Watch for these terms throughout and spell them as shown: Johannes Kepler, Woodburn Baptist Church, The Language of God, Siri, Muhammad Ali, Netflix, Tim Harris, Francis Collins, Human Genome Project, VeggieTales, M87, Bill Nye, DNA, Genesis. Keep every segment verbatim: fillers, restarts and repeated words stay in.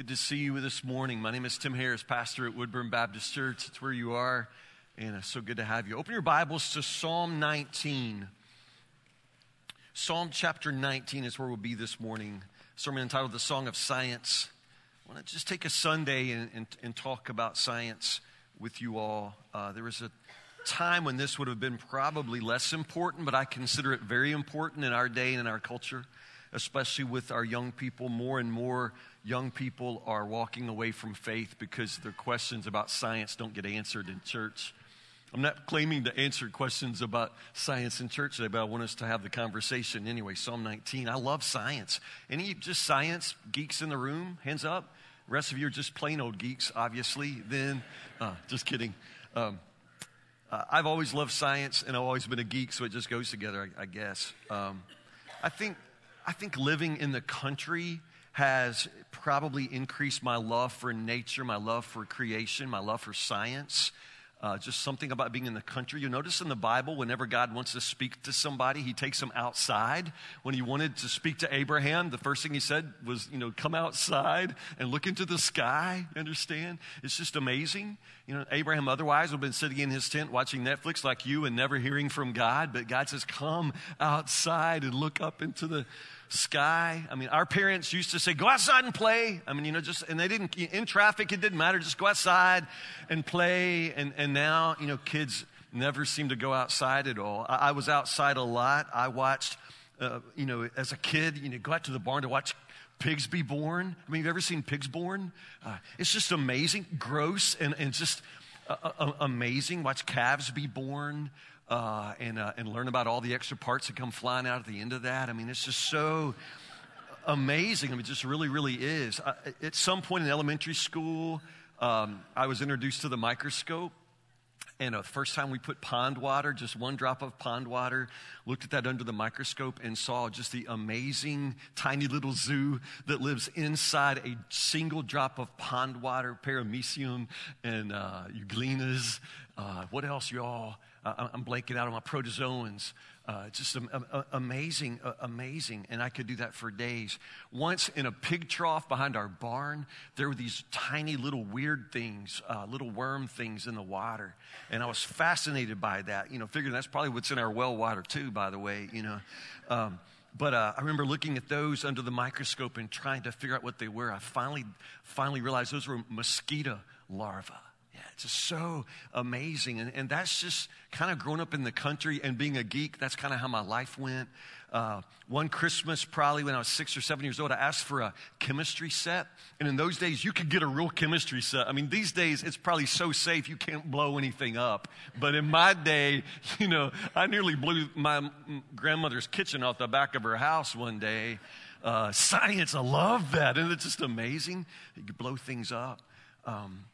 Good to see you this morning. My name is Tim Harris, pastor at Woodburn Baptist Church. It's where you are, and it's so good to have you. Open your Bibles to Psalm nineteen. Psalm chapter nineteen is where we'll be this morning. A sermon entitled The Song of Science. I want to just take a Sunday and, and, and talk about science with you all. Uh, there was a time when this would have been probably less important, but I consider it very important in our day and in our culture, especially with our young people. More and more young people are walking away from faith because their questions about science don't get answered in church. I'm not claiming to answer questions about science in church today, but I want us to have the conversation anyway. Psalm nineteen, I love science. Any just science geeks in the room? Hands up. The rest of you are just plain old geeks, obviously. Then, uh, just kidding. Um, uh, I've always loved science, and I've always been a geek, so it just goes together, I, I guess. Um, I think... I think living in the country has probably increased my love for nature, my love for creation, my love for science. Uh, just something about being in the country. You notice in the Bible, whenever God wants to speak to somebody, he takes them outside. When he wanted to speak to Abraham, the first thing he said was, you know, come outside and look into the sky, you understand? It's just amazing. You know, Abraham otherwise would have been sitting in his tent watching Netflix like you and never hearing from God. But God says, come outside and look up into the sky. I mean, our parents used to say, go outside and play. I mean, you know, just, and they didn't, in traffic, it didn't matter. Just go outside and play. And, and now, you know, kids never seem to go outside at all. I, I was outside a lot. I watched, uh, you know, as a kid, you know, go out to the barn to watch pigs be born. I mean, you've ever seen pigs born? Uh, it's just amazing, gross, and, and just uh, uh, amazing. Watch calves be born. Uh, and uh, and learn about all the extra parts that come flying out at the end of that. I mean, it's just so amazing. I mean, it just really, really is. I, at some point in elementary school, um, I was introduced to the microscope. And the first time we put pond water, just one drop of pond water, looked at that under the microscope and saw just the amazing tiny little zoo that lives inside a single drop of pond water, paramecium and uh, euglenas. Uh, what else, y'all? Uh, I'm blanking out on my protozoans. Uh, just um, uh, amazing, uh, amazing. And I could do that for days. Once in a pig trough behind our barn, there were these tiny little weird things, uh, little worm things in the water. And I was fascinated by that, you know, figuring that's probably what's in our well water too, by the way, you know. Um, but uh, I remember looking at those under the microscope and trying to figure out what they were. I finally, finally realized those were mosquito larvae. It's just so amazing. And, and that's just kind of growing up in the country and being a geek. That's kind of how my life went. Uh, one Christmas, probably when I was six or seven years old, I asked for a chemistry set. And in those days, you could get a real chemistry set. I mean, these days, it's probably so safe you can't blow anything up. But in my day, you know, I nearly blew my grandmother's kitchen off the back of her house one day. Uh, science, I love that. And it's just amazing. You could blow things up. Um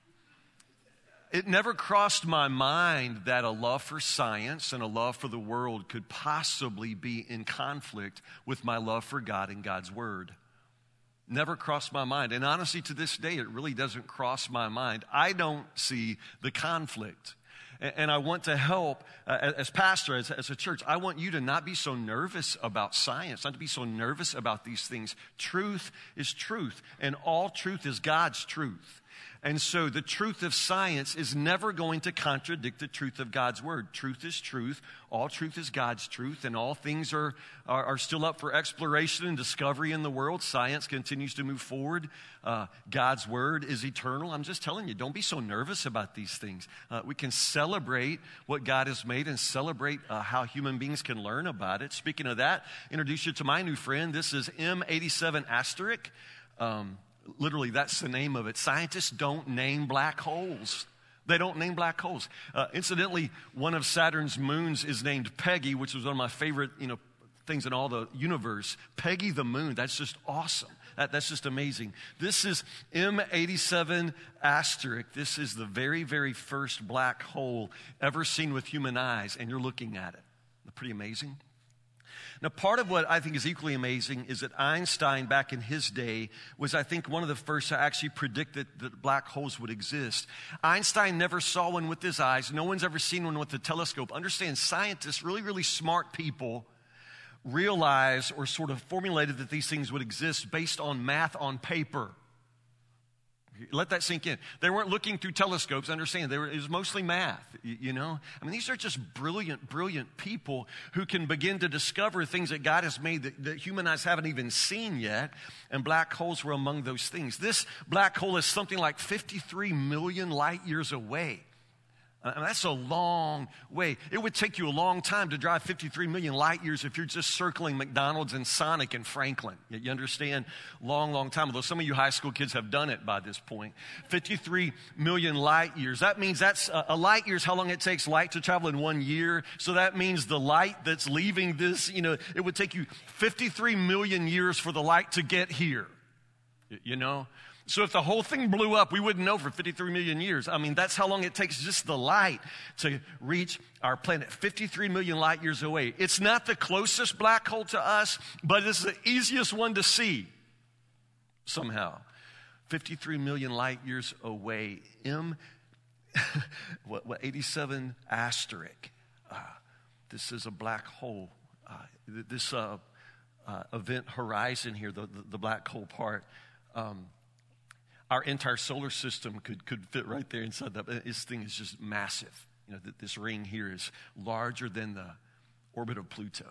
It never crossed my mind that a love for science and a love for the world could possibly be in conflict with my love for God and God's Word. Never crossed my mind. And honestly, to this day, it really doesn't cross my mind. I don't see the conflict. And I want to help, uh, as pastor, as, as a church, I want you to not be so nervous about science, not to be so nervous about these things. Truth is truth, and all truth is God's truth. And so the truth of science is never going to contradict the truth of God's Word. Truth is truth, all truth is God's truth, and all things are, are, are still up for exploration and discovery in the world. Science continues to move forward. Uh, God's Word is eternal. I'm just telling you, don't be so nervous about these things. Uh, we can celebrate what God has made and celebrate uh, how human beings can learn about it. Speaking of that, introduce you to my new friend. This is M eighty-seven asterisk. Um, Literally, that's the name of it. Scientists don't name black holes. They don't name black holes. Uh, incidentally, one of Saturn's moons is named Peggy, which was one of my favorite, you know, things in all the universe. Peggy the moon. That's just awesome. That, that's just amazing. This is M eighty-seven asterisk. This is the very, very first black hole ever seen with human eyes, and you're looking at it. Pretty amazing. Now, part of what I think is equally amazing is that Einstein, back in his day, was, I think, one of the first to actually predict that, that black holes would exist. Einstein never saw one with his eyes. No one's ever seen one with a telescope. Understand, scientists, really, really smart people, realized or sort of formulated that these things would exist based on math on paper. Let that sink in. They weren't looking through telescopes, understand. They were, it was mostly math, you, you know. I mean, these are just brilliant, brilliant people who can begin to discover things that God has made that, that human eyes haven't even seen yet, and black holes were among those things. This black hole is something like fifty-three million light years away. I mean, that's a long way. It would take you a long time to drive fifty-three million light years if you're just circling McDonald's and Sonic and Franklin. You understand? Long, long time. Although some of you high school kids have done it by this point. fifty-three million light years. That means that's a, a light year is how long it takes light to travel in one year. So that means the light that's leaving this, you know, it would take you fifty-three million years for the light to get here, you know? So if the whole thing blew up, we wouldn't know for fifty-three million years. I mean, that's how long it takes just the light to reach our planet, fifty-three million light years away. It's not the closest black hole to us, but it's the easiest one to see somehow. fifty-three million light years away. M, what, what, eighty-seven asterisk. Uh, this is a black hole. Uh, this uh, uh, event horizon here, the, the, the black hole part, um, our entire solar system could, could fit right there inside that. This thing is just massive. You know, th- this ring here is larger than the orbit of Pluto.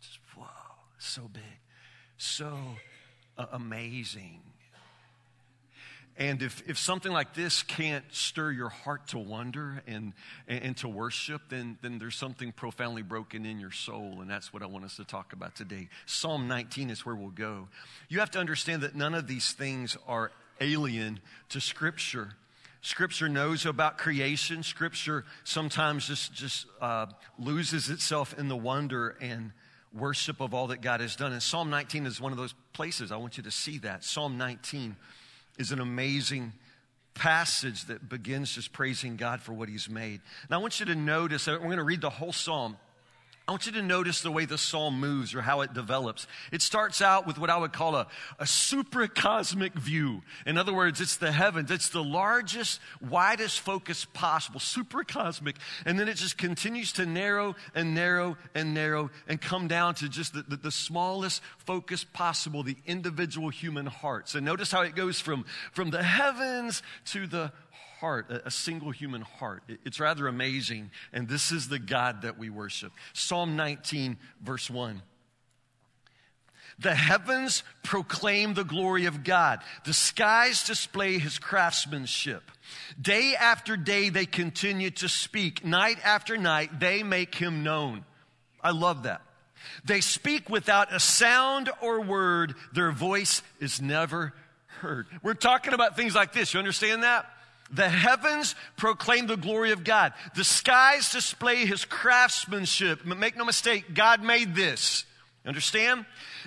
Just, whoa, so big, so uh, amazing. And if, if something like this can't stir your heart to wonder and, and, and to worship, then, then there's something profoundly broken in your soul, and that's what I want us to talk about today. Psalm nineteen is where we'll go. You have to understand that none of these things are alien to Scripture. Scripture knows about creation. Scripture sometimes just, just uh, loses itself in the wonder and worship of all that God has done. And Psalm nineteen is one of those places. I want you to see that. Psalm nineteen is an amazing passage that begins just praising God for what He's made. And I want you to notice, we're going to read the whole Psalm. I want you to notice the way the psalm moves or how it develops. It starts out with what I would call a, a supracosmic view. In other words, it's the heavens. It's the largest, widest focus possible, supracosmic. And then it just continues to narrow and narrow and narrow and come down to just the, the, the smallest focus possible, the individual human heart. So notice how it goes from, from the heavens to the heart, a single human heart. It's rather amazing, and this is the God that we worship. Psalm nineteen, verse one. The heavens proclaim the glory of God. The skies display His craftsmanship. Day after day they continue to speak. Night after night they make Him known. I love that. They speak without a sound or word. Their voice is never heard. We're talking about things like this. You understand that? The heavens proclaim the glory of God. The skies display His craftsmanship. Make no mistake, God made this. Understand?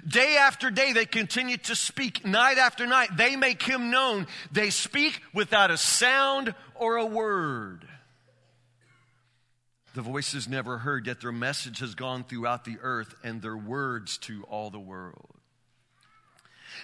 Day after day, they continue to speak. Night after night, they make Him known. They speak without a sound or a word. The voice is never heard, yet their message has gone throughout the earth and their words to all the world.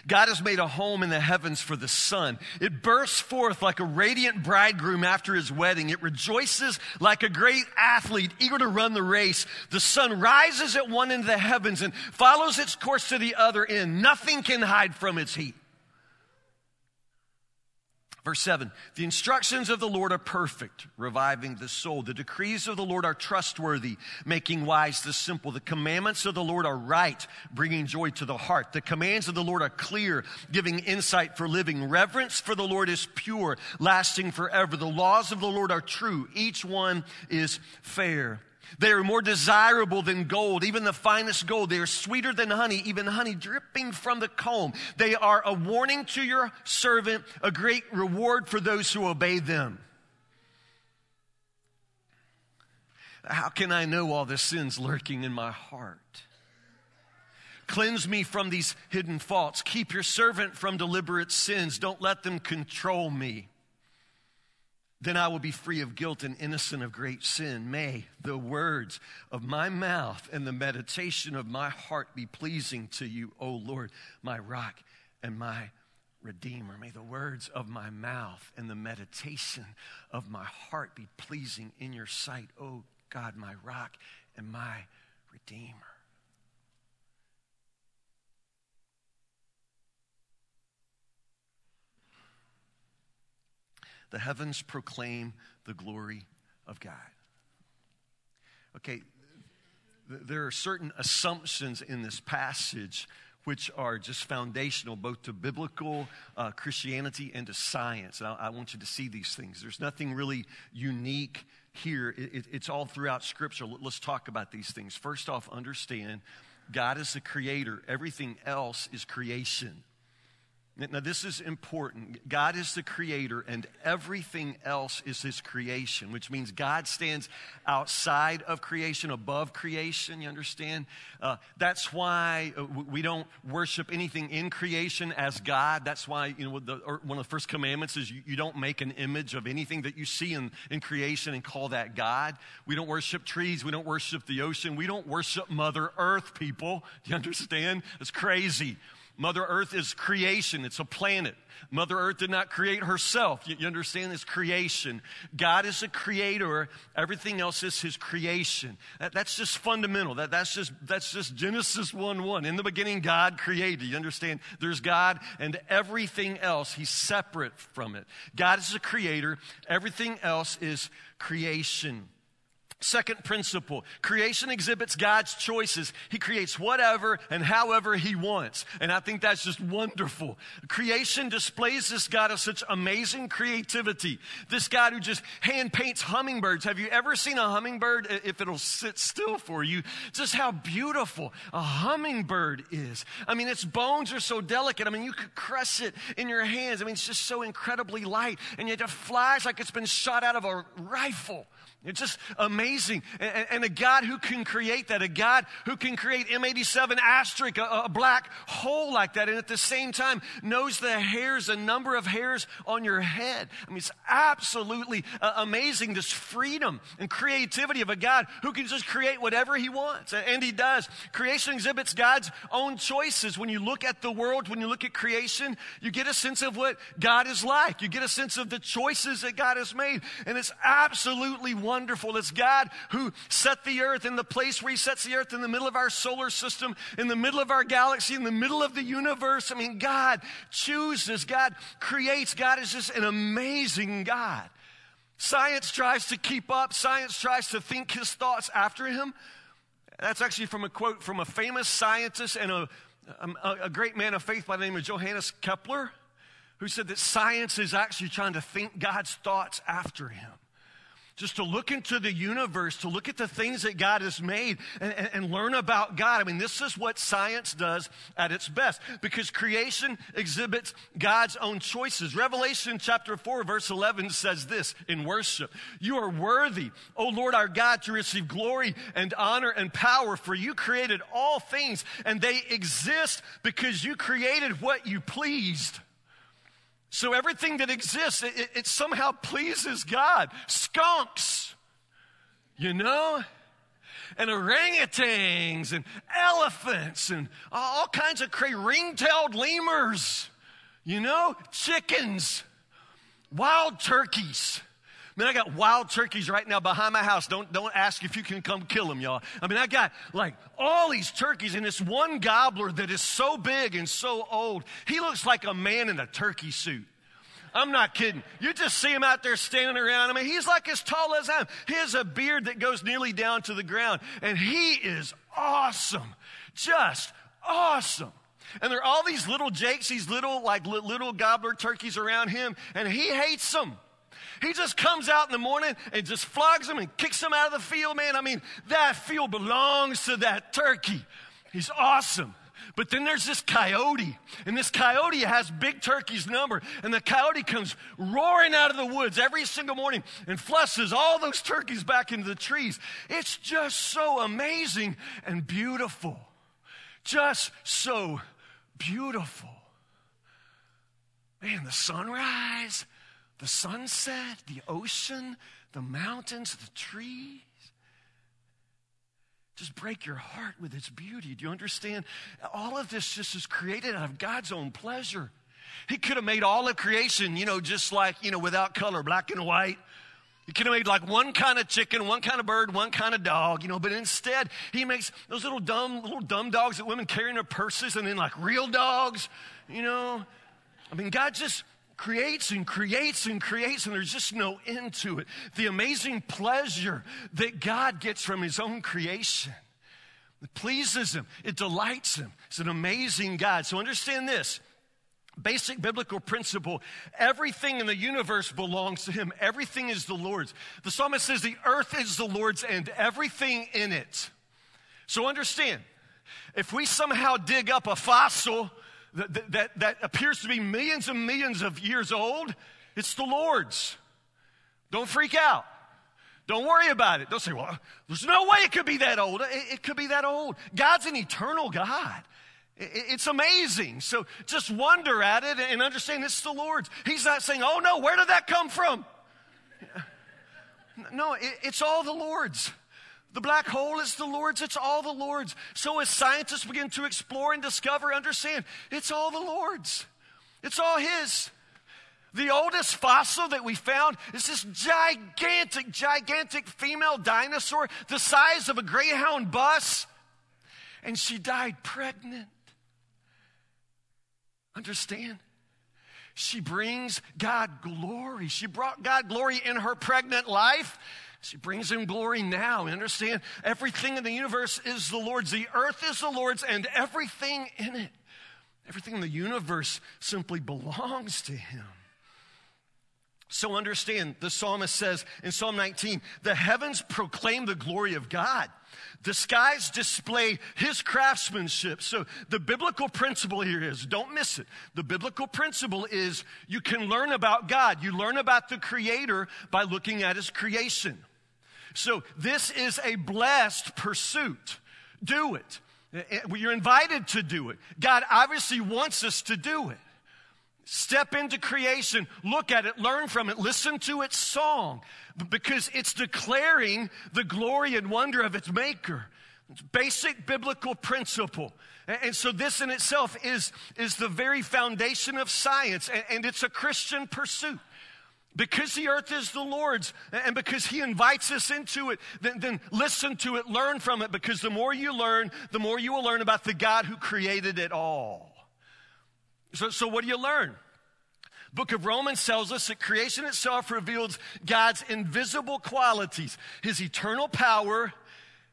God has made a home in the heavens for the sun. It bursts forth like a radiant bridegroom after his wedding. It rejoices like a great athlete eager to run the race. The sun rises at one end of the heavens and follows its course to the other end. Nothing can hide from its heat. Verse seven, the instructions of the Lord are perfect, reviving the soul. The decrees of the Lord are trustworthy, making wise the simple. The commandments of the Lord are right, bringing joy to the heart. The commands of the Lord are clear, giving insight for living. Reverence for the Lord is pure, lasting forever. The laws of the Lord are true. Each one is fair. They are more desirable than gold, even the finest gold. They are sweeter than honey, even honey dripping from the comb. They are a warning to your servant, a great reward for those who obey them. How can I know all the sins lurking in my heart? Cleanse me from these hidden faults. Keep your servant from deliberate sins. Don't let them control me. Then I will be free of guilt and innocent of great sin. May the words of my mouth and the meditation of my heart be pleasing to you, O Lord, my rock and my redeemer. May the words of my mouth and the meditation of my heart be pleasing in your sight, O God, my rock and my redeemer. The heavens proclaim the glory of God. Okay, there are certain assumptions in this passage which are just foundational both to biblical uh, Christianity and to science. And I, I want you to see these things. There's nothing really unique here. It, it, it's all throughout Scripture. Let's talk about these things. First off, understand God is the creator. Everything else is creation. Now, this is important. God is the creator, and everything else is his creation, which means God stands outside of creation, above creation, you understand? Uh, that's why we don't worship anything in creation as God. That's why, you know, the, one of the first commandments is you, you don't make an image of anything that you see in, in creation and call that God. We don't worship trees. We don't worship the ocean. We don't worship Mother Earth, people. Do you understand? It's crazy. Mother Earth is creation. It's a planet. Mother Earth did not create herself. You, you understand? It's creation. God is a creator. Everything else is his creation. That, that's just fundamental. That, that's, just, that's just Genesis one one. In the beginning, God created. You understand? There's God and everything else. He's separate from it. God is a creator. Everything else is creation. Second principle, creation exhibits God's choices. He creates whatever and however he wants. And I think that's just wonderful. Creation displays this God of such amazing creativity. This God who just hand paints hummingbirds. Have you ever seen a hummingbird? If it'll sit still for you, just how beautiful a hummingbird is. I mean, its bones are so delicate. I mean, you could crush it in your hands. I mean, it's just so incredibly light. And yet it flies like it's been shot out of a rifle. It's just amazing. And, and a God who can create that, a God who can create M eighty-seven asterisk, a, a black hole like that, and at the same time knows the hairs, the number of hairs on your head. I mean, it's absolutely uh, amazing, this freedom and creativity of a God who can just create whatever he wants, and he does. Creation exhibits God's own choices. When you look at the world, when you look at creation, you get a sense of what God is like. You get a sense of the choices that God has made, and it's absolutely wonderful. Wonderful. It's God who set the earth in the place where he sets the earth, in the middle of our solar system, in the middle of our galaxy, in the middle of the universe. I mean, God chooses, God creates. God is just an amazing God. Science tries to keep up. Science tries to think his thoughts after him. That's actually from a quote from a famous scientist and a, a, a great man of faith by the name of Johannes Kepler, who said that science is actually trying to think God's thoughts after him. Just to look into the universe, to look at the things that God has made and, and, and learn about God. I mean, this is what science does at its best, because creation exhibits God's own choices. Revelation chapter four, verse eleven says this in worship. You are worthy, O Lord our God, to receive glory and honor and power, for you created all things, and they exist because you created what you pleased. So everything that exists, it, it somehow pleases God. Skunks, you know, and orangutans and elephants and all kinds of crazy ring-tailed lemurs, you know, chickens, wild turkeys. Man, I got wild turkeys right now behind my house. Don't, don't ask if you can come kill them, y'all. I mean, I got like all these turkeys, and this one gobbler that is so big and so old, he looks like a man in a turkey suit. I'm not kidding. You just see him out there standing around. I mean, he's like as tall as I am. He has a beard that goes nearly down to the ground, and he is awesome, just awesome. And there are all these little jakes, these little like little gobbler turkeys around him, and he hates them. He just comes out in the morning and just flogs them and kicks them out of the field, man. I mean, that field belongs to that turkey. He's awesome. But then there's this coyote, and this coyote has Big Turkey's number, and the coyote comes roaring out of the woods every single morning and flushes all those turkeys back into the trees. It's just so amazing and beautiful. Just so beautiful. Man, the sunrise, the sunset, the ocean, the mountains, the trees. Just break your heart with its beauty. Do you understand? All of this just is created out of God's own pleasure. He could have made all of creation, you know, just like, you know, without color, black and white. He could have made like one kind of chicken, one kind of bird, one kind of dog, you know, but instead he makes those little dumb, little dumb dogs that women carry in their purses, and then like real dogs, you know. I mean, God just creates and creates and creates, and there's just no end to it. The amazing pleasure that God gets from his own creation. It pleases him. It delights him. It's an amazing God. So understand this. Basic biblical principle, everything in the universe belongs to him. Everything is the Lord's. The psalmist says the earth is the Lord's and everything in it. So understand, if we somehow dig up a fossil that, that, that appears to be millions and millions of years old, it's the Lord's. Don't freak out. Don't worry about it. Don't say, well, there's no way it could be that old. It, it could be that old. God's an eternal God. It's amazing. So just wonder at it and understand it's the Lord's. He's not saying, oh, no, where did that come from? No, it's all the Lord's. The black hole is the Lord's. It's all the Lord's. So as scientists begin to explore and discover, understand, it's all the Lord's. It's all his. The oldest fossil that we found is this gigantic, gigantic female dinosaur the size of a Greyhound bus, and she died pregnant. Understand? She brings God glory. She brought God glory in her pregnant life. She brings him glory now. Understand? Everything in the universe is the Lord's. The earth is the Lord's and everything in it. Everything in the universe simply belongs to him. So understand, the psalmist says in Psalm nineteen, the heavens proclaim the glory of God. The skies display his craftsmanship. So the biblical principle here is, don't miss it. The biblical principle is you can learn about God. You learn about the Creator by looking at his creation. So this is a blessed pursuit. Do it. You're invited to do it. God obviously wants us to do it. Step into creation, look at it, learn from it, listen to its song, because it's declaring the glory and wonder of its maker. It's basic biblical principle. And so this in itself is, is the very foundation of science, and it's a Christian pursuit. Because the earth is the Lord's, and because he invites us into it, then, then listen to it, learn from it, because the more you learn, the more you will learn about the God who created it all. So, so what do you learn? Book of Romans tells us that creation itself reveals God's invisible qualities, his eternal power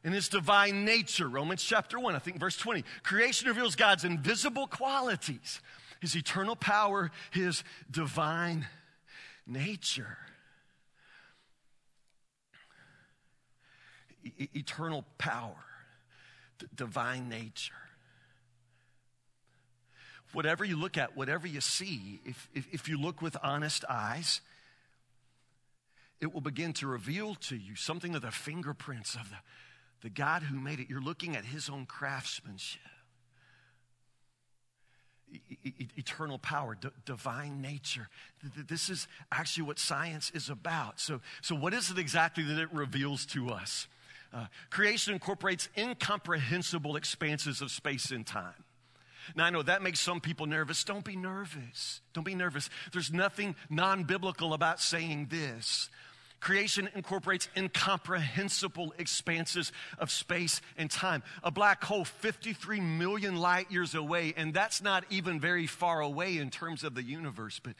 and his divine nature. Romans chapter one, I think verse twenty. Creation reveals God's invisible qualities, his eternal power, his divine nature. E- eternal power, d- divine nature. Whatever you look at, whatever you see, if, if, if you look with honest eyes, it will begin to reveal to you something of the fingerprints of the, the God who made it. You're looking at his own craftsmanship. E- e- eternal power, d- divine nature. This is actually what science is about. So, so what is it exactly that it reveals to us? Uh, creation incorporates incomprehensible expanses of space and time. Now, I know that makes some people nervous. Don't be nervous. Don't be nervous. There's nothing non-biblical about saying this. Creation incorporates incomprehensible expanses of space and time. A black hole fifty-three million light years away, and that's not even very far away in terms of the universe. But,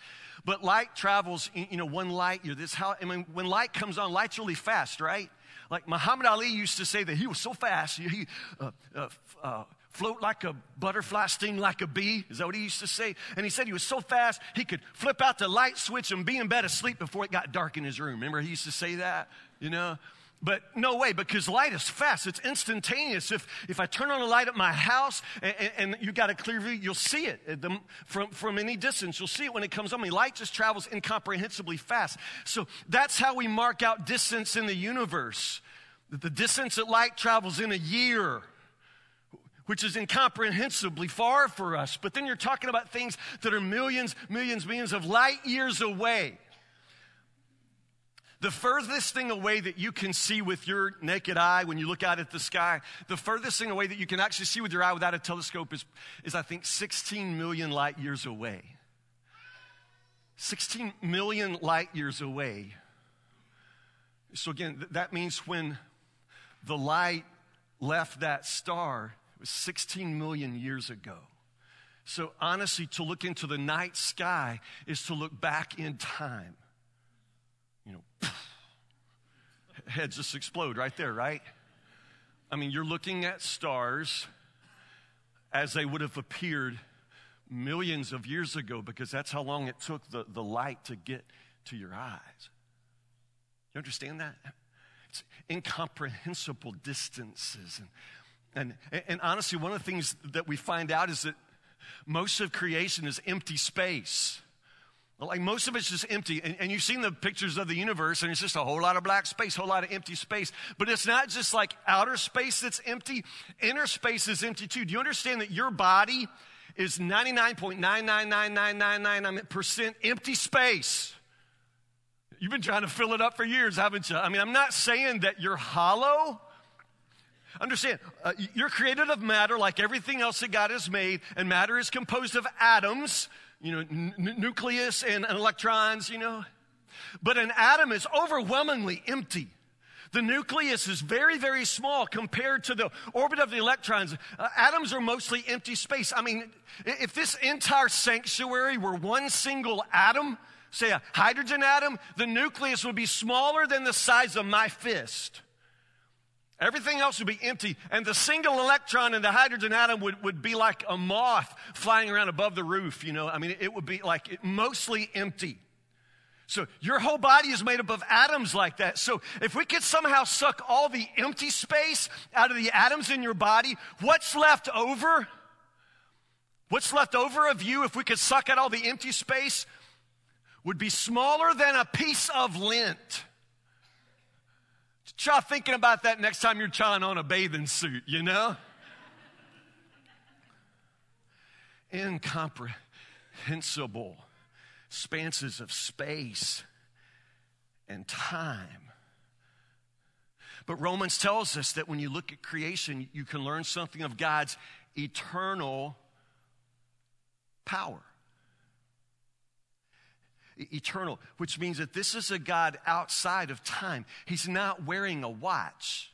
but light travels, you know, one light year. This how I mean, when light comes on, light's really fast, right? Like Muhammad Ali used to say that he was so fast, he... Uh, uh, uh, float like a butterfly, sting like a bee. Is that what he used to say? And he said he was so fast, he could flip out the light switch and be in bed asleep before it got dark in his room. Remember he used to say that, you know? But no way, because light is fast. It's instantaneous. If if I turn on a light at my house and, and, and you got a clear view, you'll see it the, from, from any distance. You'll see it when it comes on me. Light just travels incomprehensibly fast. So that's how we mark out distance in the universe. The distance that light travels in a year, which is incomprehensibly far for us. But then you're talking about things that are millions, millions, millions of light years away. The furthest thing away that you can see with your naked eye when you look out at the sky, the furthest thing away that you can actually see with your eye without a telescope is, is I think, sixteen million light years away. sixteen million light years away. So again, th- that means when the light left that star, it was sixteen million years ago. So honestly, to look into the night sky is to look back in time. You know, pff, heads just explode right there, right? I mean, you're looking at stars as they would have appeared millions of years ago, because that's how long it took the, the light to get to your eyes. You understand that? It's incomprehensible distances. And, and, and honestly, one of the things that we find out is that most of creation is empty space. Like most of it's just empty. And, and you've seen the pictures of the universe, and it's just a whole lot of black space, whole lot of empty space. But it's not just like outer space that's empty. Inner space is empty too. Do you understand that your body is ninety-nine point nine nine nine nine nine nine percent empty space? You've been trying to fill it up for years, haven't you? I mean, I'm not saying that you're hollow. Understand, uh, you're created of matter like everything else that God has made, and matter is composed of atoms, you know, n- nucleus and, and electrons, you know. But an atom is overwhelmingly empty. The nucleus is very, very small compared to the orbit of the electrons. Uh, atoms are mostly empty space. I mean, if this entire sanctuary were one single atom, say a hydrogen atom, the nucleus would be smaller than the size of my fist. Everything else would be empty, and the single electron in the hydrogen atom would, would be like a moth flying around above the roof, you know. I mean, it would be like it, mostly empty. So your whole body is made up of atoms like that. So if we could somehow suck all the empty space out of the atoms in your body, what's left over? What's left over of you, if we could suck out all the empty space, would be smaller than a piece of lint. Try thinking about that next time you're trying on a bathing suit, you know? Incomprehensible expanses of space and time. But Romans tells us that when you look at creation, you can learn something of God's eternal power. Eternal, which means that this is a God outside of time. He's not wearing a watch.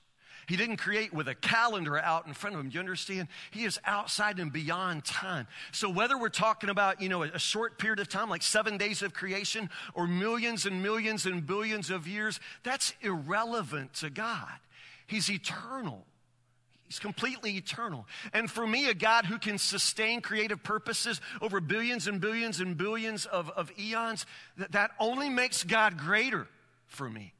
He didn't create with a calendar out in front of him. Do you understand? He is outside and beyond time. So whether we're talking about, you know, a short period of time, like seven days of creation, or millions and millions and billions of years, that's irrelevant to God. He's eternal. He's completely eternal. And for me, a God who can sustain creative purposes over billions and billions and billions of, of eons, that, that only makes God greater for me.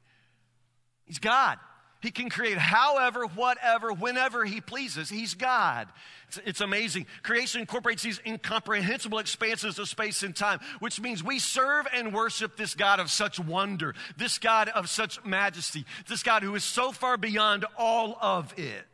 He's God. He can create however, whatever, whenever he pleases. He's God. It's, it's amazing. Creation incorporates these incomprehensible expanses of space and time, which means we serve and worship this God of such wonder, this God of such majesty, this God who is so far beyond all of it.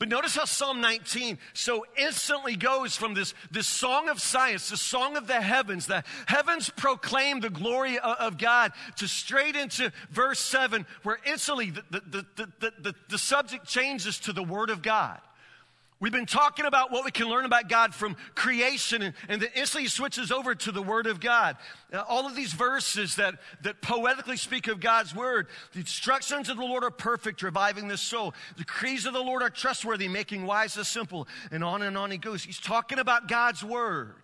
But notice how Psalm nineteen so instantly goes from this, this song of science, the song of the heavens, the heavens proclaim the glory of, of God, to straight into verse seven, where instantly the, the, the, the, the, the subject changes to the Word of God. We've been talking about what we can learn about God from creation, and, and then instantly switches over to the Word of God. Now, all of these verses that, that poetically speak of God's Word. The instructions of the Lord are perfect, reviving the soul. The decrees of the Lord are trustworthy, making wise the simple. And on and on he goes. He's talking about God's Word.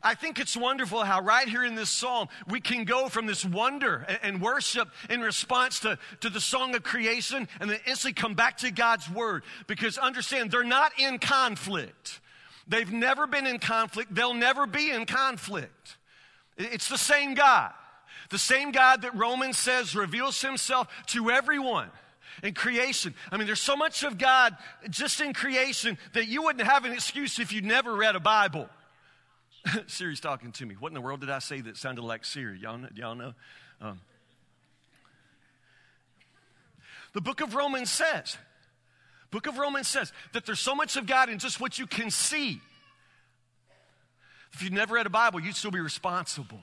I think it's wonderful how right here in this psalm, we can go from this wonder and worship in response to, to the song of creation, and then instantly come back to God's Word. Because understand, they're not in conflict. They've never been in conflict. They'll never be in conflict. It's the same God. The same God that Romans says reveals himself to everyone. In creation, I mean, there's so much of God just in creation that you wouldn't have an excuse if you'd never read a Bible. Siri's talking to me. What in the world did I say that sounded like Siri? Y'all know? Y'all know? Um, the book of Romans says, book of Romans says that there's so much of God in just what you can see. If you'd never read a Bible, you'd still be responsible.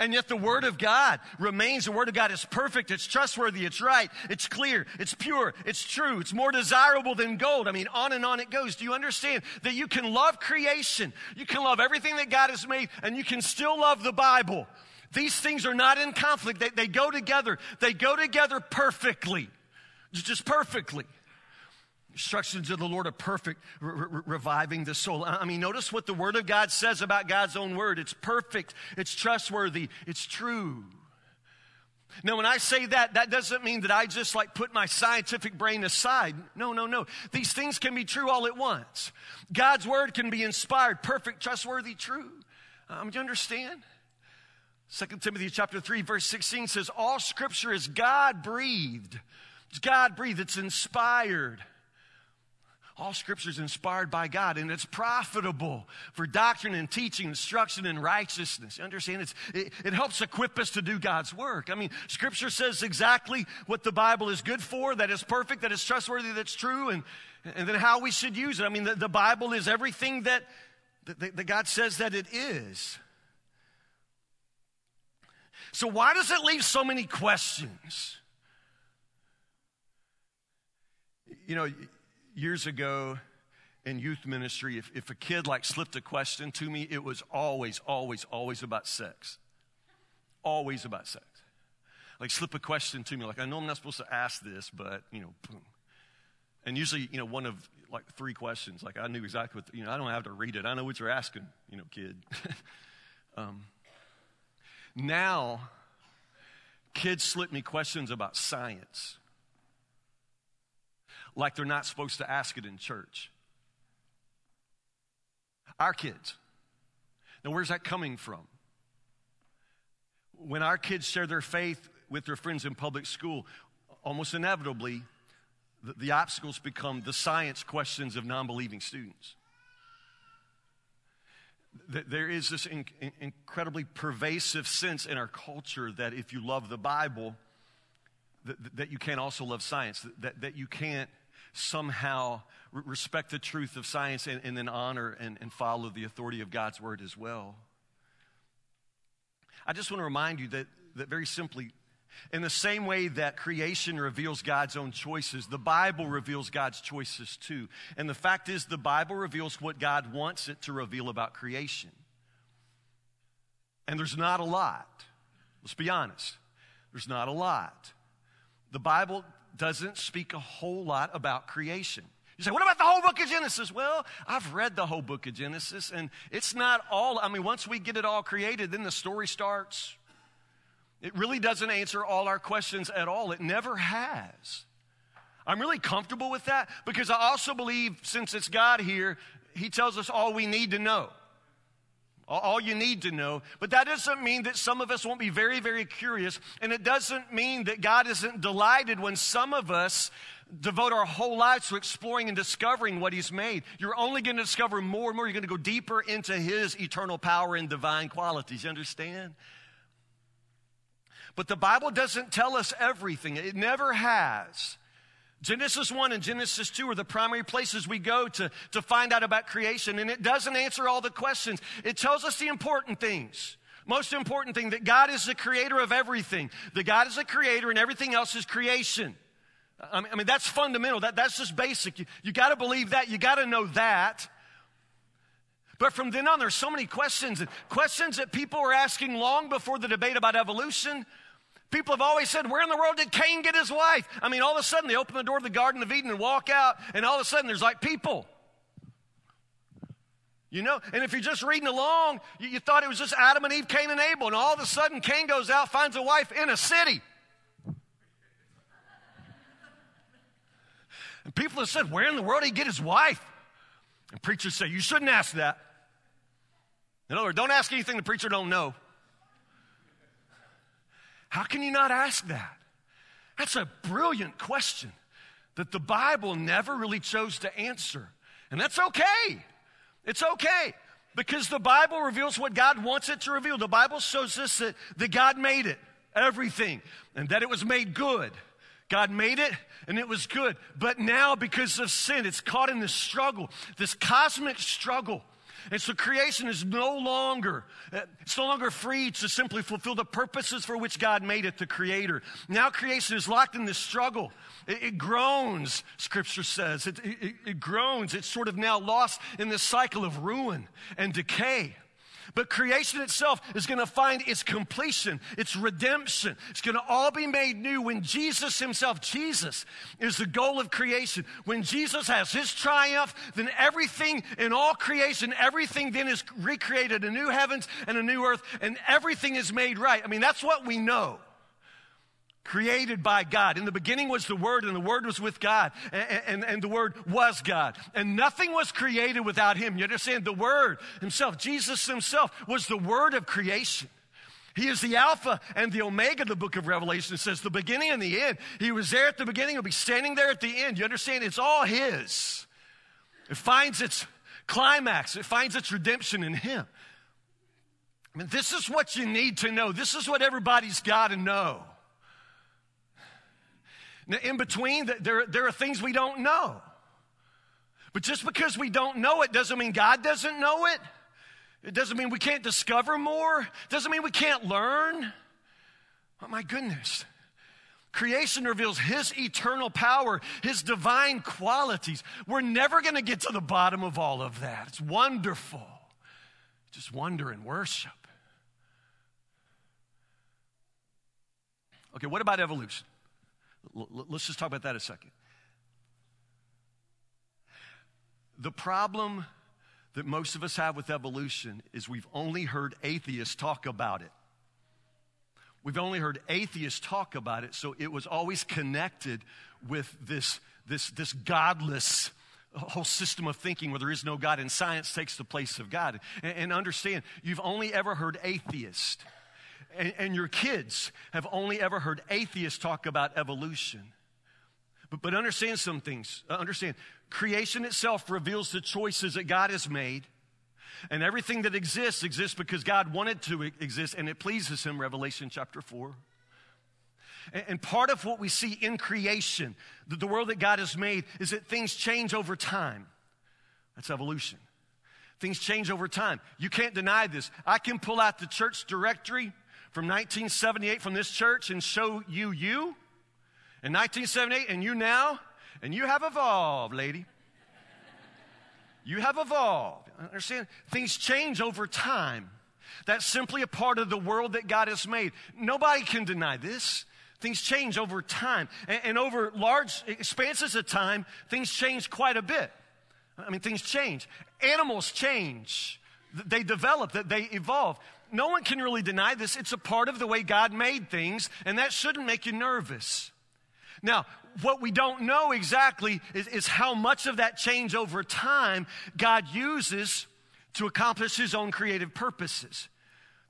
And yet the Word of God remains. The Word of God is perfect, it's trustworthy, it's right, it's clear, it's pure, it's true, it's more desirable than gold. I mean, on and on it goes. Do you understand that you can love creation, you can love everything that God has made, and you can still love the Bible? These things are not in conflict. They, they go together. They go together perfectly, just perfectly. instructions of the Lord are perfect, re- re- reviving the soul. I mean, notice what the Word of God says about God's own Word. It's perfect, it's trustworthy, it's true. Now, when I say that, that doesn't mean that I just like put my scientific brain aside. No, no, no. These things can be true all at once. God's Word can be inspired, perfect, trustworthy, true. Um, do you understand? Second Timothy chapter three, verse sixteen says, all Scripture is God-breathed. It's God-breathed. It's inspired. All Scripture is inspired by God, and it's profitable for doctrine and teaching, instruction and righteousness. You understand? It's, it, it helps equip us to do God's work. I mean, Scripture says exactly what the Bible is good for, that is perfect, that is trustworthy, that's true, and, and then how we should use it. I mean, the, the Bible is everything that, that, that God says that it is. So why does it leave so many questions? You know, years ago in youth ministry, if, if a kid like slipped a question to me, it was always, always, always about sex. Always about sex. Like slip a question to me, like I know I'm not supposed to ask this, but you know, boom. And usually, you know, one of like three questions. Like I knew exactly what, the, you know, I don't have to read it. I know what you're asking, you know, kid. um, now, kids slip me questions about science. Like they're not supposed to ask it in church. Our kids. Now, where's that coming from? When our kids share their faith with their friends in public school, almost inevitably, the, the obstacles become the science questions of non-believing students. There is this in, in, incredibly pervasive sense in our culture that if you love the Bible, that, that you can't also love science, that, that you can't somehow respect the truth of science and, and then honor and, and follow the authority of God's Word as well. I just want to remind you that, that very simply, in the same way that creation reveals God's own choices, the Bible reveals God's choices too. And the fact is, the Bible reveals what God wants it to reveal about creation. And there's not a lot. Let's be honest. There's not a lot. The Bible doesn't speak a whole lot about creation. You say, what about the whole book of Genesis? Well, I've read the whole book of Genesis, and it's not all. I mean, once we get it all created, then the story starts. It really doesn't answer all our questions at all. It never has. I'm really comfortable with that because I also believe since it's God here, He tells us all we need to know. All you need to know. But that doesn't mean that some of us won't be very, very curious. And it doesn't mean that God isn't delighted when some of us devote our whole lives to exploring and discovering what He's made. You're only going to discover more and more. You're going to go deeper into His eternal power and divine qualities. You understand? But the Bible doesn't tell us everything. It never has. Genesis one and Genesis two are the primary places we go to, to find out about creation, and it doesn't answer all the questions. It tells us the important things. Most important thing, that God is the creator of everything. That God is the creator and everything else is creation. I mean, I mean that's fundamental. That, that's just basic. You, you got to believe that. You got to know that. But from then on, there's so many questions. Questions that people were asking long before the debate about evolution. People have always said, where in the world did Cain get his wife? I mean, all of a sudden, they open the door of the Garden of Eden and walk out, and all of a sudden, there's like people. You know? And if you're just reading along, you, you thought it was just Adam and Eve, Cain and Abel, and all of a sudden, Cain goes out, finds a wife in a city. And people have said, where in the world did he get his wife? And preachers say, you shouldn't ask that. In other words, don't ask anything the preacher don't know. How can you not ask that? That's a brilliant question that the Bible never really chose to answer. And that's okay. It's okay because the Bible reveals what God wants it to reveal. The Bible shows us that, that God made it, everything, and that it was made good. God made it, and it was good. But now, because of sin, it's caught in this struggle, this cosmic struggle. And so creation is no longer, it's no longer free to simply fulfill the purposes for which God made it, the creator. Now creation is locked in this struggle. It, it groans, Scripture says. It, it, it groans. It's sort of now lost in this cycle of ruin and decay. But creation itself is going to find its completion, its redemption. It's going to all be made new when Jesus himself, Jesus is the goal of creation. When Jesus has his triumph, then everything in all creation, everything then is recreated, a new heavens and a new earth, and everything is made right. I mean, that's what we know. Created by God. In the beginning was the Word, and the Word was with God, and, and, and the Word was God. And nothing was created without him. You understand? The Word himself, Jesus himself, was the Word of creation. He is the Alpha and the Omega, the book of Revelation. It says the beginning and the end. He was there at the beginning. He'll be standing there at the end. You understand? It's all his. It finds its climax. It finds its redemption in him. I mean, this is what you need to know. This is what everybody's got to know. Now, in between, there, there are things we don't know. But just because we don't know it doesn't mean God doesn't know it. It doesn't mean we can't discover more. It doesn't mean we can't learn. Oh, my goodness. Creation reveals his eternal power, his divine qualities. We're never going to get to the bottom of all of that. It's wonderful. Just wonder and worship. Okay, what about evolution? Let's just talk about that a second. The problem that most of us have with evolution is we've only heard atheists talk about it. We've only heard atheists talk about it, so it was always connected with this, this, this godless whole system of thinking where there is no God and science takes the place of God. And, and understand, you've only ever heard atheists. And, and your kids have only ever heard atheists talk about evolution. But, but understand some things. Understand, creation itself reveals the choices that God has made. And everything that exists, exists because God wanted to exist, and it pleases him, Revelation chapter four. And, and part of what we see in creation, the, the world that God has made, is that things change over time. That's evolution. Things change over time. You can't deny this. I can pull out the church directory from nineteen seventy-eight from this church and show you you in nineteen seventy-eight and you now, and you have evolved, lady. You have evolved. Understand? Things change over time. That's simply a part of the world that God has made. Nobody can deny this. Things change over time. And, and over large expanses of time, things change quite a bit. I mean, things change. Animals change. They develop, they evolve. No one can really deny this. It's a part of the way God made things, and that shouldn't make you nervous. Now, what we don't know exactly is, is how much of that change over time God uses to accomplish his own creative purposes.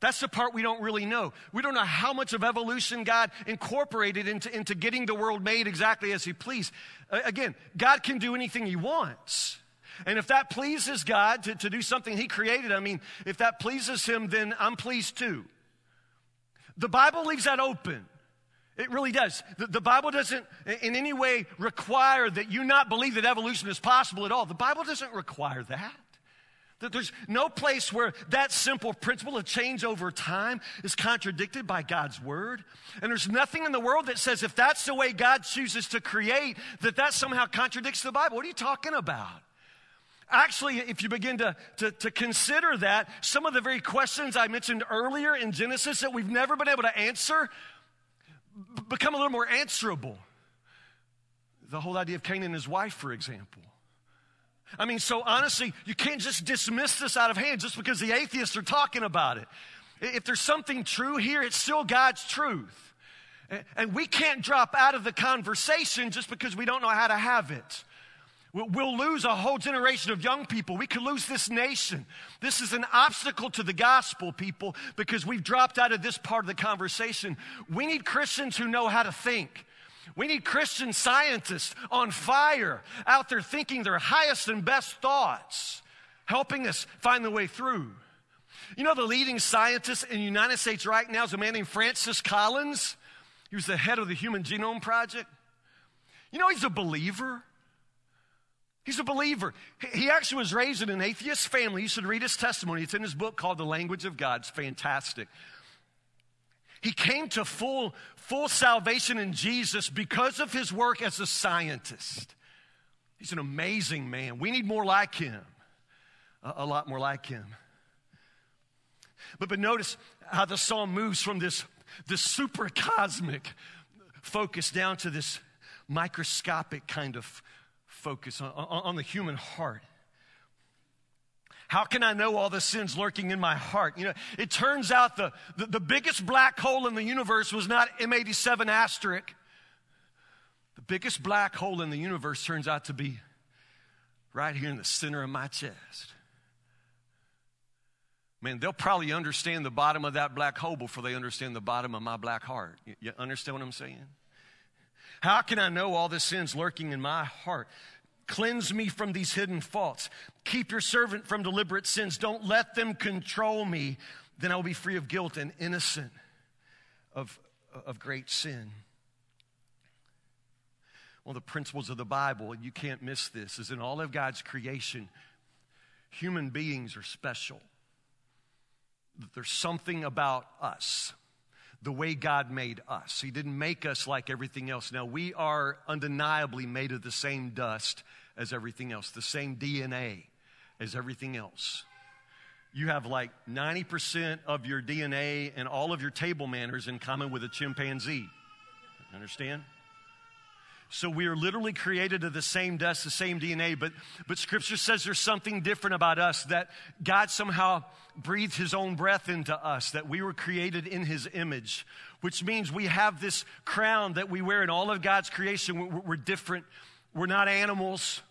That's the part we don't really know. We don't know how much of evolution God incorporated into, into getting the world made exactly as he pleased. Again, God can do anything he wants. And if that pleases God to, to do something he created, I mean, if that pleases him, then I'm pleased too. The Bible leaves that open. It really does. The, the Bible doesn't in any way require that you not believe that evolution is possible at all. The Bible doesn't require that. That there's no place where that simple principle of change over time is contradicted by God's word. And there's nothing in the world that says if that's the way God chooses to create, that that somehow contradicts the Bible. What are you talking about? Actually, if you begin to, to, to consider that, some of the very questions I mentioned earlier in Genesis that we've never been able to answer b- become a little more answerable. The whole idea of Cain and his wife, for example. I mean, so honestly, you can't just dismiss this out of hand just because the atheists are talking about it. If there's something true here, it's still God's truth. And we can't drop out of the conversation just because we don't know how to have it. We'll lose a whole generation of young people. We could lose this nation. This is an obstacle to the gospel, people, because we've dropped out of this part of the conversation. We need Christians who know how to think. We need Christian scientists on fire, out there thinking their highest and best thoughts, helping us find the way through. You know, the leading scientist in the United States right now is a man named Francis Collins. He was the head of the Human Genome Project. You know, he's a believer. He's a believer. He actually was raised in an atheist family. You should read his testimony. It's in his book called The Language of God. It's fantastic. He came to full, full salvation in Jesus because of his work as a scientist. He's an amazing man. We need more like him, a, a lot more like him. But, but notice how the psalm moves from this, this super cosmic focus down to this microscopic kind of focus on, on, on the human heart. How can I know all the sins lurking in my heart? You know, it turns out the, the, the biggest black hole in the universe was not M eighty-seven asterisk. The biggest black hole in the universe turns out to be right here in the center of my chest. Man, they'll probably understand the bottom of that black hole before they understand the bottom of my black heart. You, you understand what I'm saying? How can I know all the sins lurking in my heart? Cleanse me from these hidden faults. Keep your servant from deliberate sins. Don't let them control me. Then I will be free of guilt and innocent of, of great sin. One of the principles of the Bible, and you can't miss this, is in all of God's creation, human beings are special. There's something about us, the way God made us. He didn't make us like everything else. Now, we are undeniably made of the same dust as everything else, the same D N A as everything else. You have like ninety percent of your D N A and all of your table manners in common with a chimpanzee. Understand? So we are literally created of the same dust, the same D N A, but, but Scripture says there's something different about us, that God somehow breathed his own breath into us, that we were created in his image, which means we have this crown that we wear in all of God's creation. We're, we're different. We're not animals.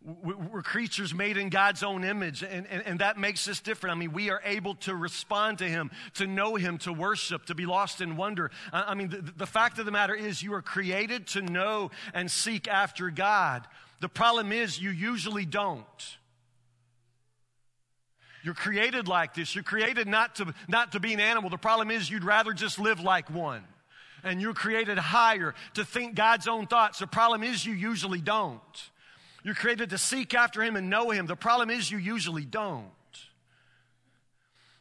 We're creatures made in God's own image, and, and, and that makes us different. I mean, we are able to respond to him, to know him, to worship, to be lost in wonder. I mean, the, the fact of the matter is you are created to know and seek after God. The problem is you usually don't. You're created like this. You're created not to, not to be an animal. The problem is you'd rather just live like one, and you're created higher to think God's own thoughts. The problem is you usually don't. You're created to seek after him and know him. The problem is you usually don't.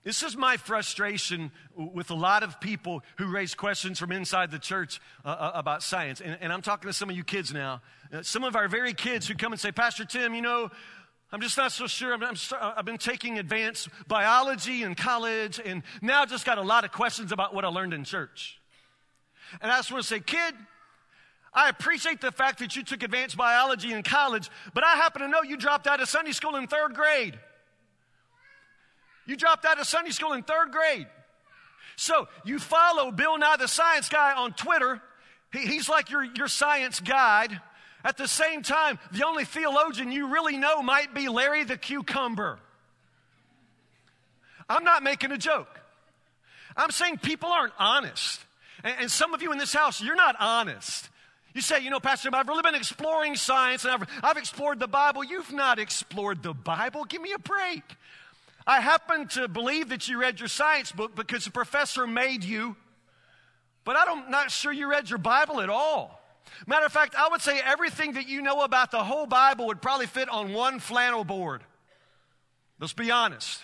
This is my frustration with a lot of people who raise questions from inside the church uh, about science. And, and I'm talking to some of you kids now. Uh, some of our very kids who come and say, Pastor Tim, you know, I'm just not so sure. I'm, I'm, I've been taking advanced biology in college, and now just got a lot of questions about what I learned in church. And I just want to say, kid, I appreciate the fact that you took advanced biology in college, but I happen to know you dropped out of Sunday school in third grade. You dropped out of Sunday school in third grade. So you follow Bill Nye, the science guy, on Twitter. He, he's like your, your science guide. At the same time, the only theologian you really know might be Larry the Cucumber. I'm not making a joke. I'm saying people aren't honest. And, and some of you in this house, you're not honest. You say, you know, Pastor, I've really been exploring science, and I've, I've explored the Bible. You've not explored the Bible. Give me a break. I happen to believe that you read your science book because the professor made you, but I don't, not sure you read your Bible at all. Matter of fact, I would say everything that you know about the whole Bible would probably fit on one flannel board. Let's be honest.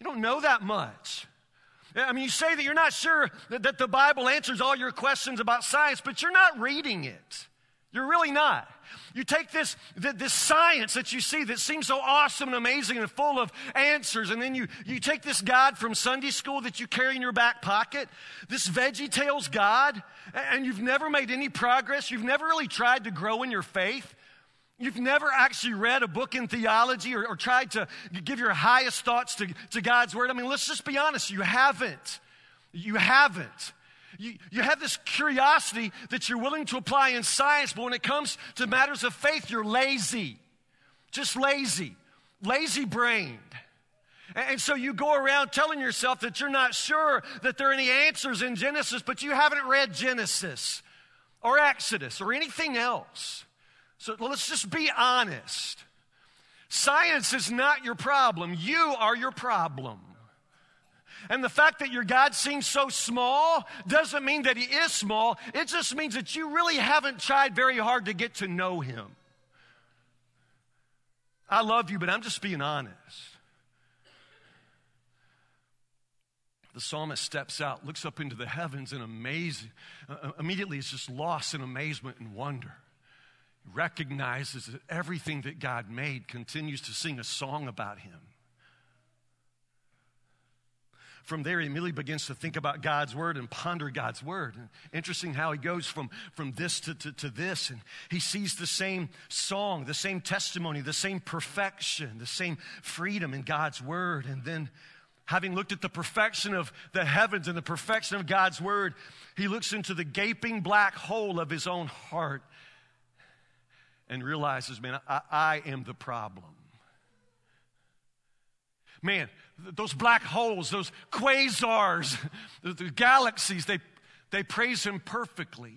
You don't know that much. I mean, you say that you're not sure that, that the Bible answers all your questions about science, but you're not reading it. You're really not. You take this, this science that you see that seems so awesome and amazing and full of answers, and then you, you take this God from Sunday school that you carry in your back pocket, this VeggieTales God, and you've never made any progress. You've never really tried to grow in your faith. You've never actually read a book in theology or, or tried to give your highest thoughts to, to God's word. I mean, let's just be honest. You haven't. You haven't. You, you have this curiosity that you're willing to apply in science, but when it comes to matters of faith, you're lazy. Just lazy. Lazy-brained. And, and so you go around telling yourself that you're not sure that there are any answers in Genesis, but you haven't read Genesis or Exodus or anything else. So let's just be honest. Science is not your problem. You are your problem. And the fact that your God seems so small doesn't mean that he is small. It just means that you really haven't tried very hard to get to know him. I love you, but I'm just being honest. The psalmist steps out, looks up into the heavens and amazed. Uh, immediately is just lost in amazement and wonder. Recognizes that everything that God made continues to sing a song about him. From there, he immediately begins to think about God's word and ponder God's word. And interesting how he goes from, from this to, to, to this. And he sees the same song, the same testimony, the same perfection, the same freedom in God's word. And then having looked at the perfection of the heavens and the perfection of God's word, he looks into the gaping black hole of his own heart and realizes, man, I, I am the problem. Man, those black holes, those quasars, the, the galaxies, they, they praise him perfectly.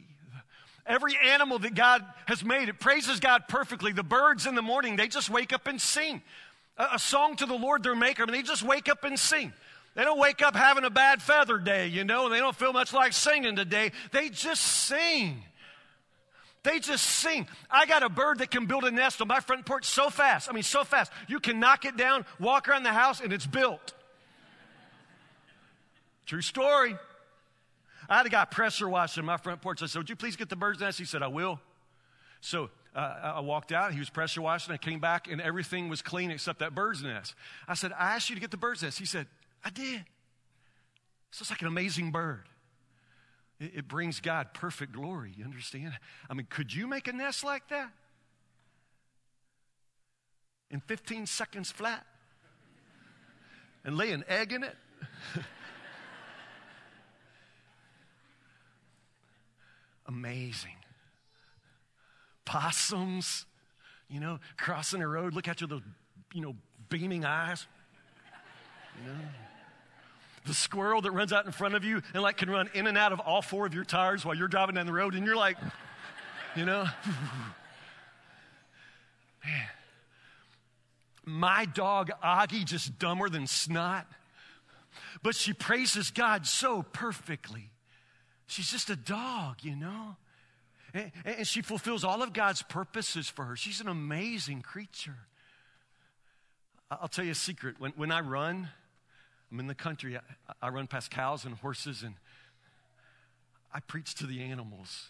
Every animal that God has made, it praises God perfectly. The birds in the morning, they just wake up and sing. A, a song to the Lord their maker, and they just wake up and sing. They don't wake up having a bad feather day, you know, and they don't feel much like singing today. They just sing. They just sing. I got a bird that can build a nest on my front porch so fast. I mean, so fast. You can knock it down, walk around the house, and it's built. True story. I had a guy pressure washing my front porch. I said, would you please get the bird's nest? He said, I will. So uh, I walked out. He was pressure washing. I came back, and everything was clean except that bird's nest. I said, I asked you to get the bird's nest. He said, I did. So it's like an amazing bird. It brings God perfect glory, you understand? I mean, could you make a nest like that? In fifteen seconds flat? And lay an egg in it? Amazing. Possums, you know, crossing the road, look at you, those, you know, beaming eyes. You know? The squirrel that runs out in front of you and like can run in and out of all four of your tires while you're driving down the road, and you're like, you know, man, my dog Augie just dumber than snot, but she praises God so perfectly. She's just a dog, you know, and, and she fulfills all of God's purposes for her. She's an amazing creature. I'll tell you a secret. When when I run. I'm in the country, I, I run past cows and horses, and I preach to the animals.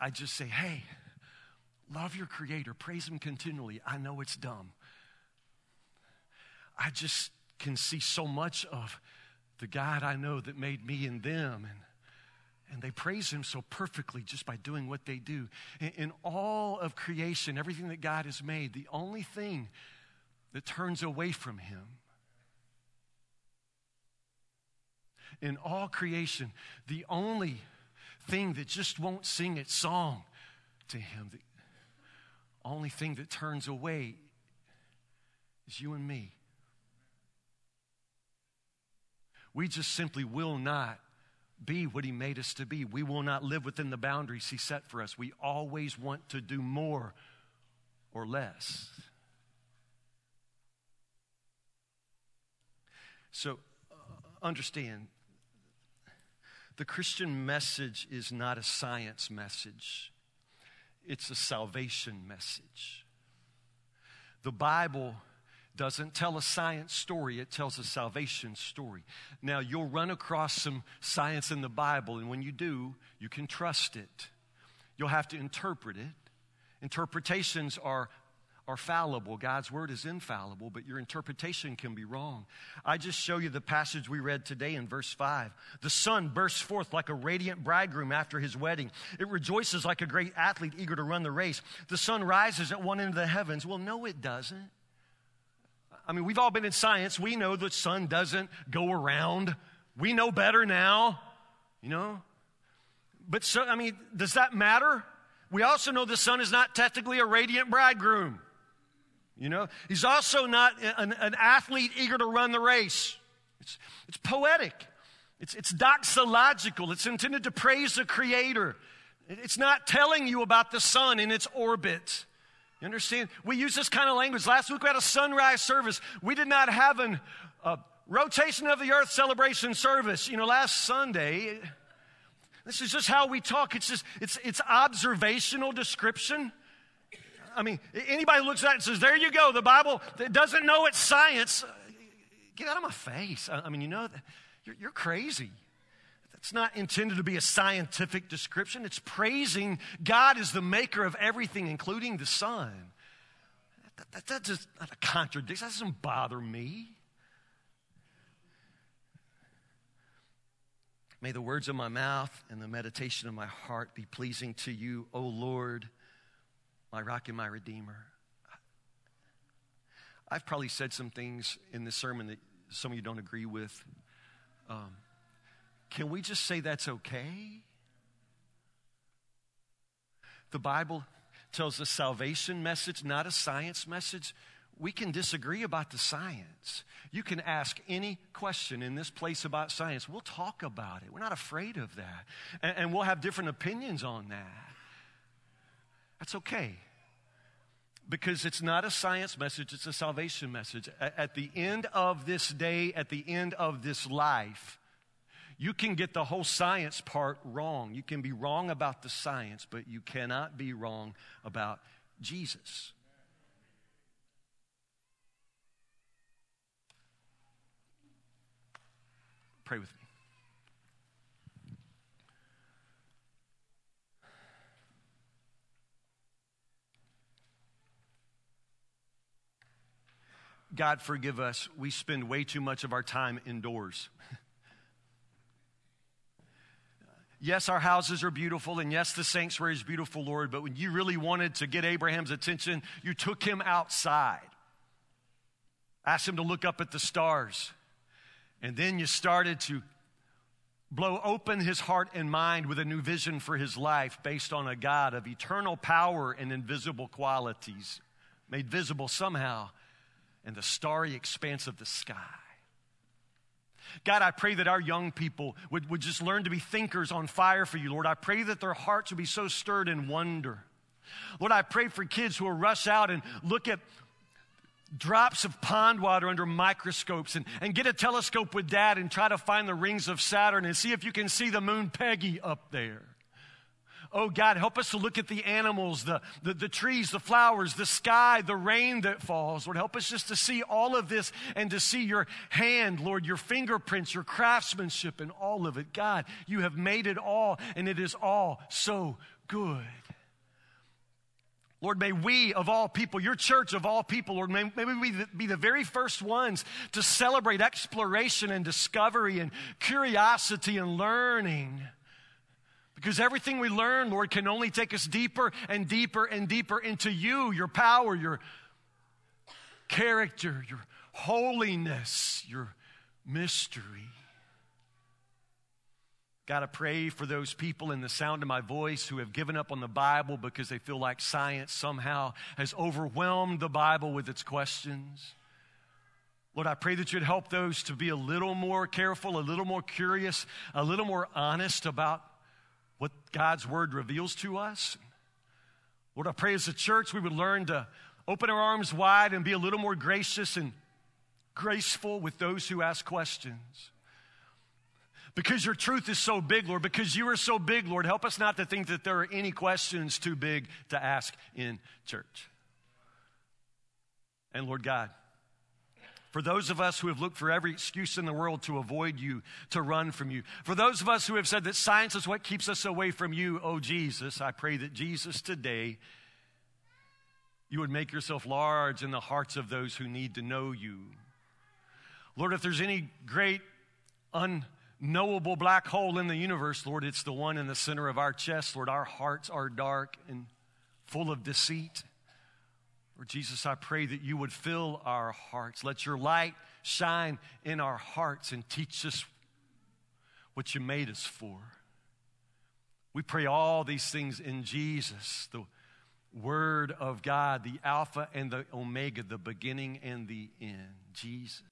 I, I just say, hey, love your creator, praise him continually. I know it's dumb. I just can see so much of the God I know that made me and them, and and they praise him so perfectly just by doing what they do. In, in all of creation, everything that God has made, the only thing that turns away from him in all creation, the only thing that just won't sing its song to him, the only thing that turns away is you and me. We just simply will not be what he made us to be. We will not live within the boundaries he set for us. We always want to do more or less. So understand, the Christian message is not a science message. It's a salvation message. The Bible doesn't tell a science story. It tells a salvation story. Now, you'll run across some science in the Bible, and when you do, you can trust it. You'll have to interpret it. Interpretations are are fallible. God's word is infallible, but your interpretation can be wrong. I just show you the passage we read today in verse five. The sun bursts forth like a radiant bridegroom after his wedding. It rejoices like a great athlete eager to run the race. The sun rises at one end of the heavens. Well, no, it doesn't. I mean, we've all been in science. We know the sun doesn't go around. We know better now, you know. But so, I mean, does that matter? We also know the sun is not technically a radiant bridegroom. You know, he's also not an, an athlete eager to run the race. It's, it's poetic. It's, it's doxological. It's intended to praise the Creator. It's not telling you about the sun in its orbit. You understand? We use this kind of language. Last week we had a sunrise service. We did not have an uh, rotation of the earth celebration service. You know, last Sunday, this is just how we talk. It's just, it's, it's observational description. I mean, anybody looks at it and says, there you go, the Bible doesn't know it's science. Get out of my face. I mean, you know, you're, you're crazy. That's not intended to be a scientific description. It's praising God as the maker of everything, including the sun. That, that, that just not a contradiction. That doesn't bother me. May the words of my mouth and the meditation of my heart be pleasing to you, O Lord, my rock and my redeemer. I've probably said some things in this sermon that some of you don't agree with. Um, can we just say that's okay? The Bible tells a salvation message, not a science message. We can disagree about the science. You can ask any question in this place about science. We'll talk about it. We're not afraid of that. And, and we'll have different opinions on that. That's okay. Because it's not a science message, it's a salvation message. At the end of this day, at the end of this life, you can get the whole science part wrong. You can be wrong about the science, but you cannot be wrong about Jesus. Pray with me. God, forgive us. We spend way too much of our time indoors. Yes, our houses are beautiful, and yes, the sanctuary is beautiful, Lord, but when you really wanted to get Abraham's attention, you took him outside. Asked him to look up at the stars, and then you started to blow open his heart and mind with a new vision for his life based on a God of eternal power and invisible qualities, made visible somehow in the starry expanse of the sky. God, I pray that our young people would, would just learn to be thinkers on fire for you, Lord. I pray that their hearts would be so stirred in wonder. Lord, I pray for kids who will rush out and look at drops of pond water under microscopes and, and get a telescope with Dad and try to find the rings of Saturn and see if you can see the moon Peggy up there. Oh, God, help us to look at the animals, the, the, the trees, the flowers, the sky, the rain that falls. Lord, help us just to see all of this and to see your hand, Lord, your fingerprints, your craftsmanship and all of it. God, you have made it all, and it is all so good. Lord, may we of all people, your church of all people, Lord, may, may we be the, be the very first ones to celebrate exploration and discovery and curiosity and learning. Because everything we learn, Lord, can only take us deeper and deeper and deeper into you, your power, your character, your holiness, your mystery. God, I pray for those people in the sound of my voice who have given up on the Bible because they feel like science somehow has overwhelmed the Bible with its questions. Lord, I pray that you'd help those to be a little more careful, a little more curious, a little more honest about what God's word reveals to us. Lord, I pray as a church we would learn to open our arms wide and be a little more gracious and graceful with those who ask questions. Because your truth is so big, Lord, because you are so big, Lord, help us not to think that there are any questions too big to ask in church. And Lord God, for those of us who have looked for every excuse in the world to avoid you, to run from you. For those of us who have said that science is what keeps us away from you, oh Jesus, I pray that Jesus today, you would make yourself large in the hearts of those who need to know you. Lord, if there's any great unknowable black hole in the universe, Lord, it's the one in the center of our chest. Lord, our hearts are dark and full of deceit. Lord Jesus, I pray that you would fill our hearts. Let your light shine in our hearts and teach us what you made us for. We pray all these things in Jesus, the Word of God, the Alpha and the Omega, the beginning and the end. Jesus.